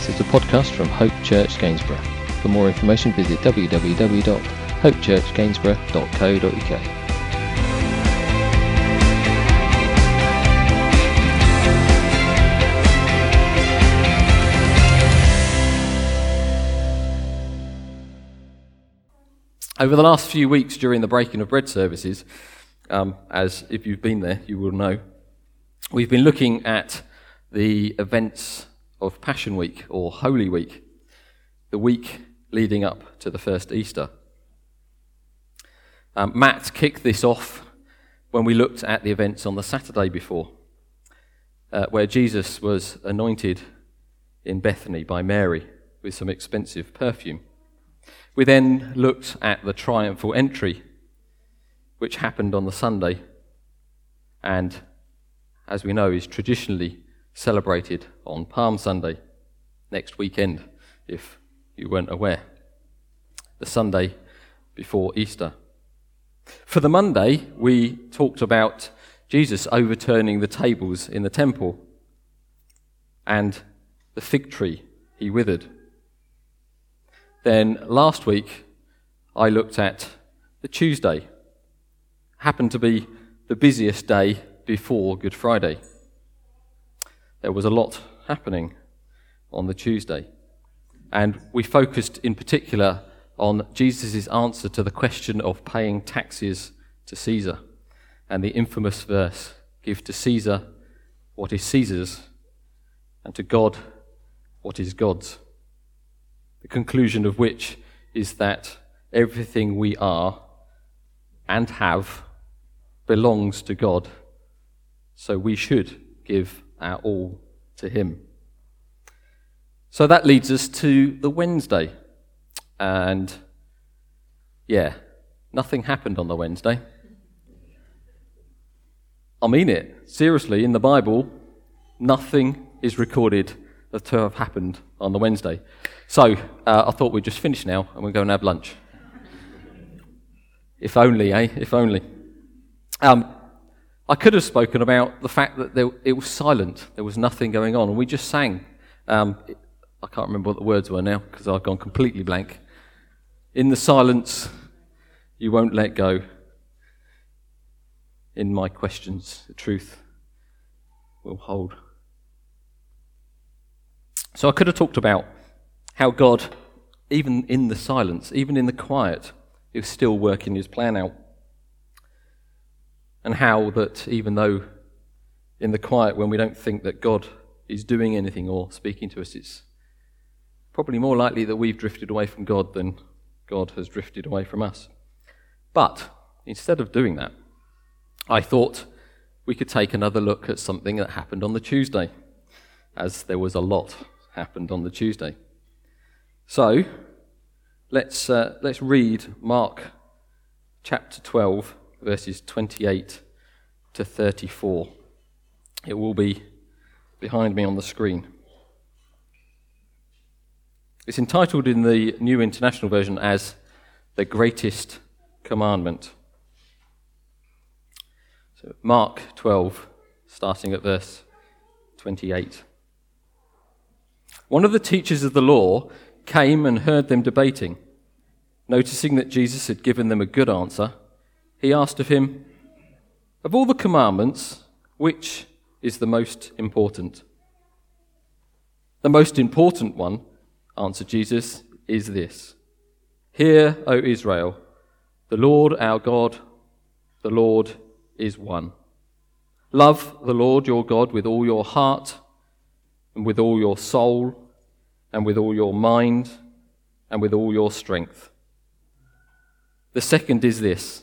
This is a podcast from Hope Church Gainsborough. For more information, visit www.hopechurchgainsborough.co.uk. Over the last few weeks during the breaking of bread services, as if you've been there, you will know, we've been looking at the events of Passion Week or Holy Week, the week leading up to the first Easter. Matt kicked this off when we looked at the events on the Saturday before, where Jesus was anointed in Bethany by Mary with some expensive perfume. We then looked at the triumphal entry, which happened on the Sunday and, as we know, is traditionally celebrated on Palm Sunday, next weekend, if you weren't aware, the Sunday before Easter. For the Monday, we talked about Jesus overturning the tables in the temple and the fig tree he withered. Then last week, I looked at the Tuesday. Happened to be the busiest day before Good Friday. There was a lot happening on the Tuesday. And we focused in particular on Jesus' answer to the question of paying taxes to Caesar and the infamous verse, "Give to Caesar what is Caesar's, and to God what is God's." The conclusion of which is that everything we are and have belongs to God, so we should give our all to Him. So that leads us to the Wednesday, and nothing happened on the Wednesday. I mean it, seriously, in the Bible, nothing is recorded that have happened on the Wednesday. So I thought we'd just finish now and we'll go and have lunch. If only, eh? If only. I could have spoken about the fact that it was silent. There was nothing going on. And we just sang. I can't remember what the words were now because I've gone completely blank. In the silence, you won't let go. In my questions, the truth will hold. So I could have talked about how God, even in the silence, even in the quiet, is still working His plan out. And how that even though in the quiet when we don't think that God is doing anything or speaking to us, it's probably more likely that we've drifted away from God than God has drifted away from us. But instead of doing that, I thought we could take another look at something that happened on the Tuesday, as there was a lot happened on the Tuesday. So let's read Mark chapter 12, verses 28 to 34. It will be behind me on the screen. It's entitled in the New International Version as "The Greatest Commandment." So Mark 12, starting at verse 28. One of the teachers of the law came and heard them debating. Noticing that Jesus had given them a good answer, he asked of him, "Of all the commandments, which is the most important?" "The most important one," answered Jesus, "is this: Hear, O Israel, the Lord our God, the Lord is one. Love the Lord your God with all your heart, and with all your soul, and with all your mind, and with all your strength. The second is this: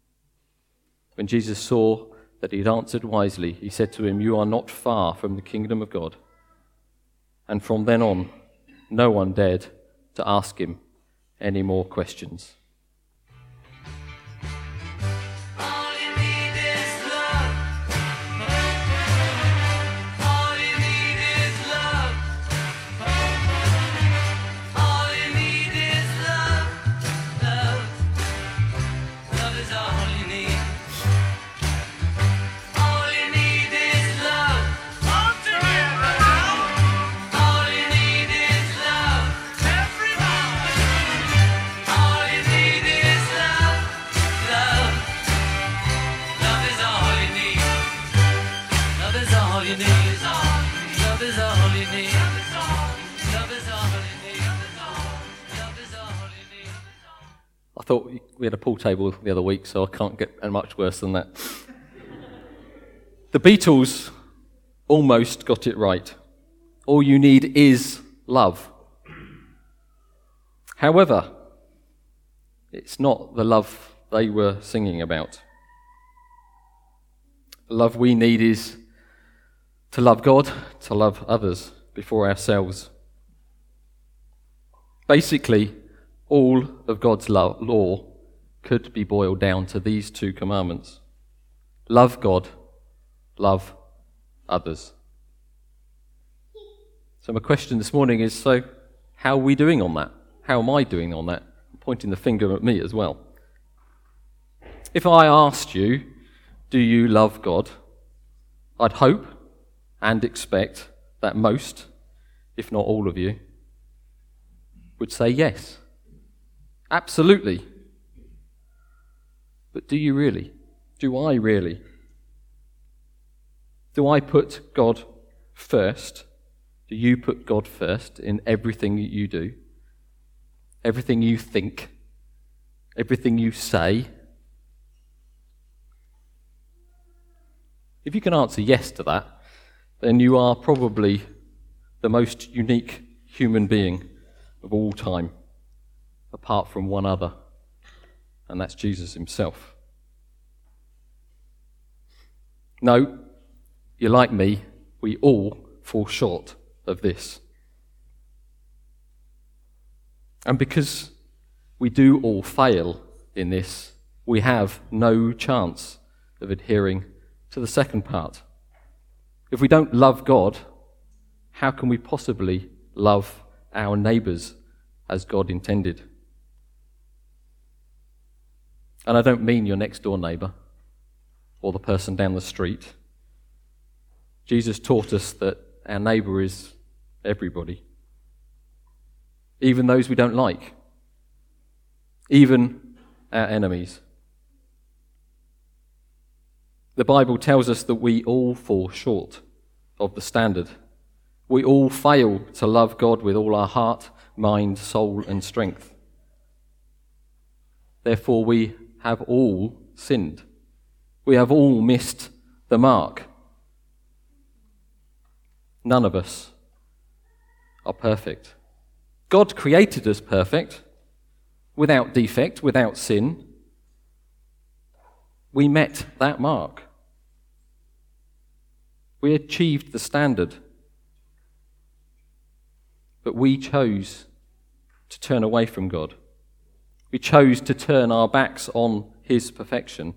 When Jesus saw that he had answered wisely, he said to him, "You are not far from the kingdom of God." And from then on, no one dared to ask him any more questions. I thought we had a pool table the other week, so I can't get much worse than that. The Beatles almost got it right. All you need is love. However, it's not the love they were singing about. The love we need is to love God, to love others before ourselves. Basically, all of God's law could be boiled down to these two commandments. Love God, love others. So my question this morning is, how are we doing on that? How am I doing on that? I'm pointing the finger at me as well. If I asked you, do you love God? I'd hope and expect that most, if not all of you, would say yes. Absolutely. But do you really? Do I really? Do I put God first? Do you put God first in everything you do? Everything you think? Everything you say? If you can answer yes to that, then you are probably the most unique human being of all time, apart from one other, and that's Jesus himself. No, you're like me, we all fall short of this. And because we do all fail in this, we have no chance of adhering to the second part. If we don't love God, how can we possibly love our neighbours as God intended? And I don't mean your next-door neighbour or the person down the street. Jesus taught us that our neighbour is everybody, even those we don't like, even our enemies. The Bible tells us that we all fall short of the standard. We all fail to love God with all our heart, mind, soul, and strength. Therefore, we have all sinned. We have all missed the mark. None of us are perfect. God created us perfect, without defect, without sin. We met that mark. We achieved the standard. But we chose to turn away from God. We chose to turn our backs on his perfection,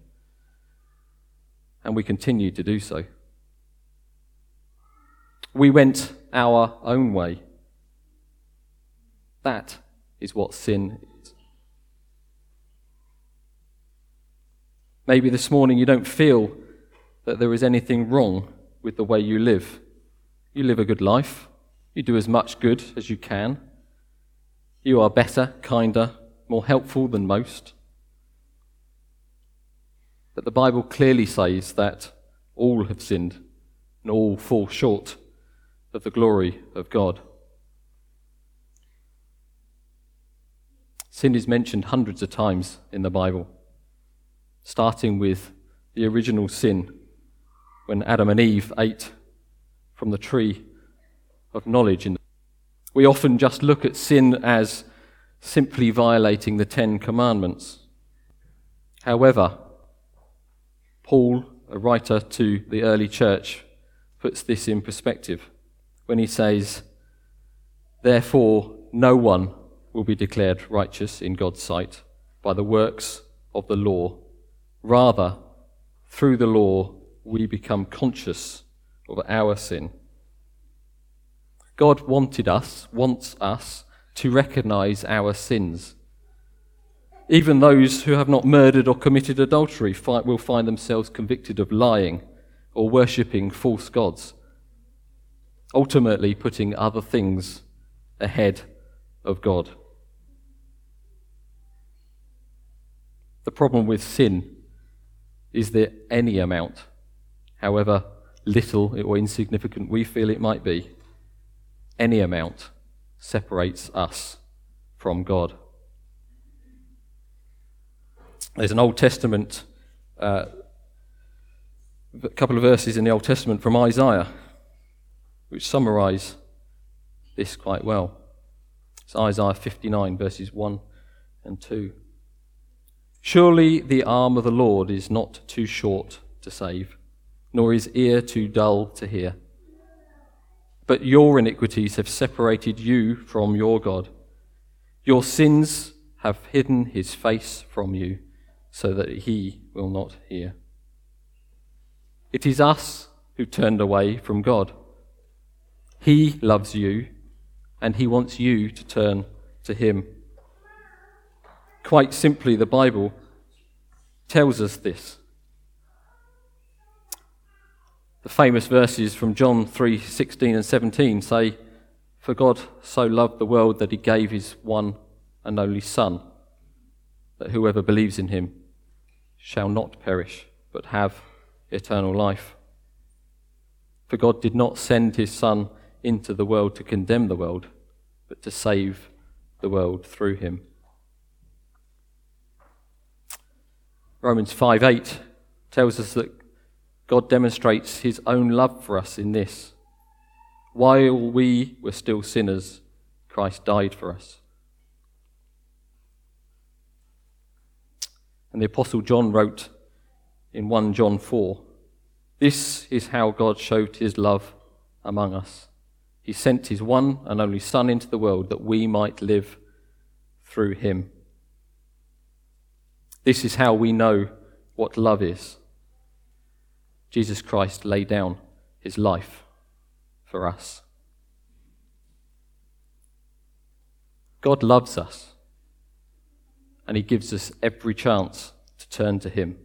and we continue to do so. We went our own way. That is what sin is. Maybe this morning you don't feel that there is anything wrong with the way you live. You live a good life. You do as much good as you can. You are better, kinder, more helpful than most. But the Bible clearly says that all have sinned and all fall short of the glory of God. Sin is mentioned hundreds of times in the Bible, starting with the original sin when Adam and Eve ate from the tree of knowledge. We often just look at sin as simply violating the Ten Commandments. However, Paul, a writer to the early church, puts this in perspective when he says, "Therefore, no one will be declared righteous in God's sight by the works of the law. Rather, through the law, we become conscious of our sin. God wants us to recognize our sins. Even those who have not murdered or committed adultery will find themselves convicted of lying or worshipping false gods, ultimately putting other things ahead of God. The problem with sin is that any amount, however little or insignificant we feel it might be, any amount separates us from God. There's an Old Testament, a couple of verses in the Old Testament from Isaiah, which summarize this quite well. It's Isaiah 59, verses 1 and 2. Surely the arm of the Lord is not too short to save, nor his ear too dull to hear. But your iniquities have separated you from your God. Your sins have hidden his face from you, so that he will not hear. It is us who turned away from God. He loves you, and he wants you to turn to him. Quite simply, the Bible tells us this. The famous verses from John 3:16 and 17 say, "For God so loved the world that he gave his one and only Son, that whoever believes in him shall not perish, but have eternal life. For God did not send his Son into the world to condemn the world, but to save the world through him." Romans 5:8 tells us that God demonstrates his own love for us in this: while we were still sinners, Christ died for us. And the Apostle John wrote in 1 John 4, "This is how God showed his love among us. He sent his one and only Son into the world that we might live through him." This is how we know what love is. Jesus Christ laid down his life for us. God loves us, and he gives us every chance to turn to him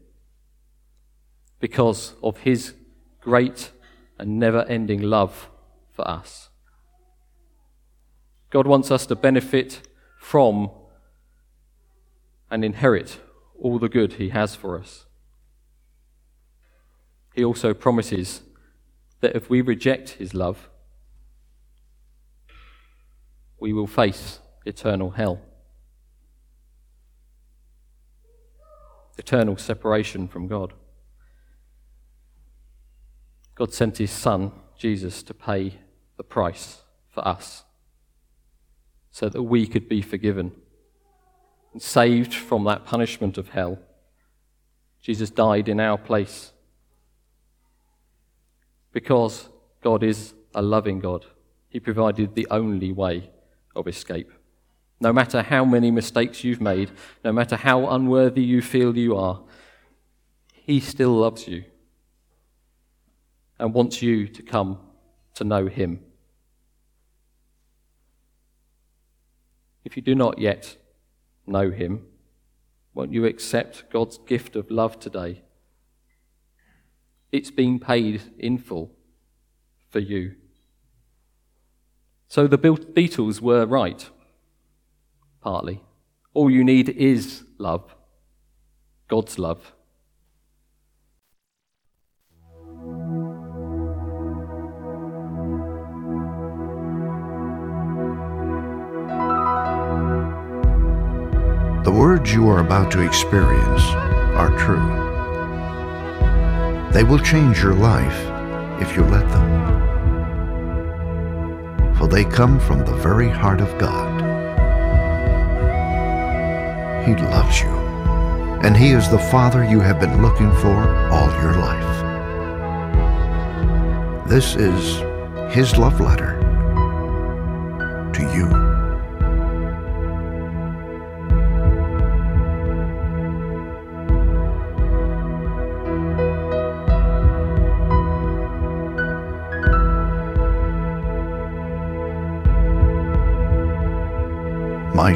because of his great and never-ending love for us. God wants us to benefit from and inherit all the good he has for us. He also promises that if we reject his love, we will face eternal hell, eternal separation from God. God sent his Son, Jesus, to pay the price for us so that we could be forgiven and saved from that punishment of hell. Jesus died in our place. Because God is a loving God, he provided the only way of escape. No matter how many mistakes you've made, no matter how unworthy you feel you are, he still loves you and wants you to come to know him. If you do not yet know him, won't you accept God's gift of love today? It's been paid in full for you. So the Beatles were right, partly. All you need is love, God's love. The words you are about to experience are true. They will change your life if you let them, for they come from the very heart of God. He loves you, and he is the Father you have been looking for all your life. This is his love letter to you. my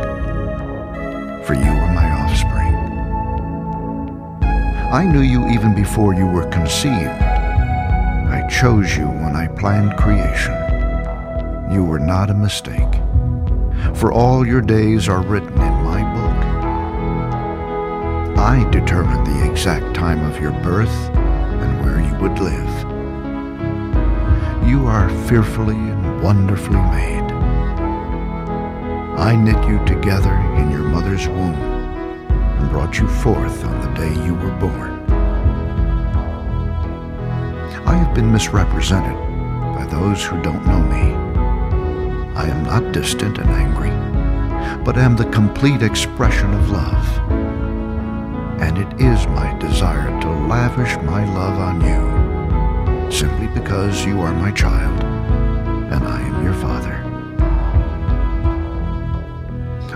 for you are my offspring. I knew you even before you were conceived. I chose you when I planned creation. You were not a mistake, for all your days are written in my book. I determined the exact time of your birth and where you would live. You are fearfully and wonderfully made. I knit you together in your mother's womb and brought you forth on the day you were born. I have been misrepresented by those who don't know me. I am not distant and angry, but am the complete expression of love. And it is my desire to lavish my love on you, simply because you are my child and I am your father.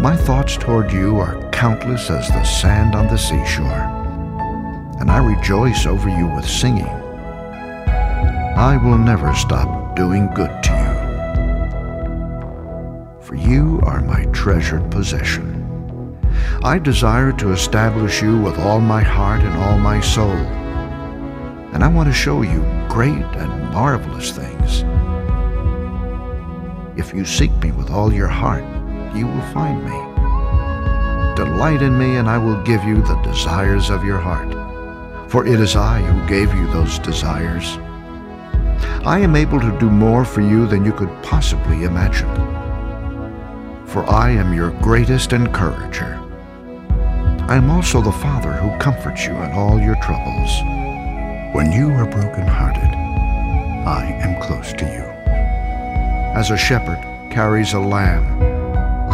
My thoughts toward you are countless as the sand on the seashore, and I rejoice over you with singing. I will never stop doing good to you, for you are my treasured possession. I desire to establish you with all my heart and all my soul, and I want to show you great and marvelous things. If you seek me with all your heart, you will find me. Delight in me, and I will give you the desires of your heart, for it is I who gave you those desires. I am able to do more for you than you could possibly imagine, for I am your greatest encourager. I am also the Father who comforts you in all your troubles. When you are brokenhearted, I am close to you. As a shepherd carries a lamb,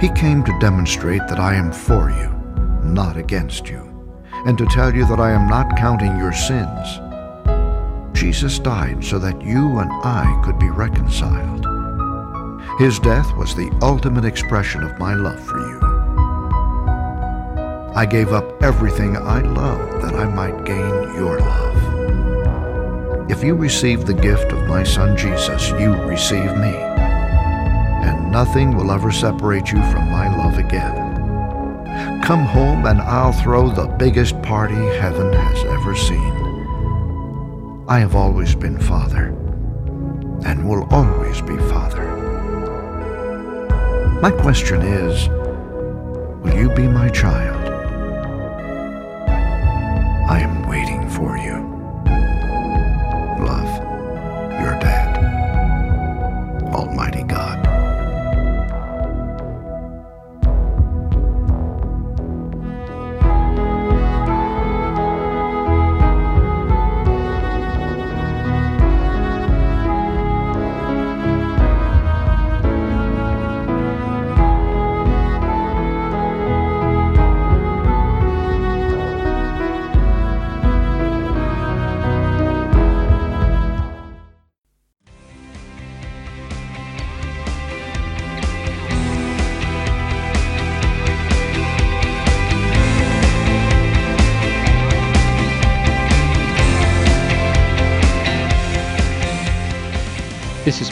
He came to demonstrate that I am for you, not against you, and to tell you that I am not counting your sins. Jesus died so that you and I could be reconciled. His death was the ultimate expression of my love for you. I gave up everything I loved that I might gain your love. If you receive the gift of my Son Jesus, you receive me. Nothing will ever separate you from my love again. Come home and I'll throw the biggest party heaven has ever seen. I have always been Father and will always be Father. My question is, will you be my child? I am waiting for you. Love, your dad, Almighty God. This has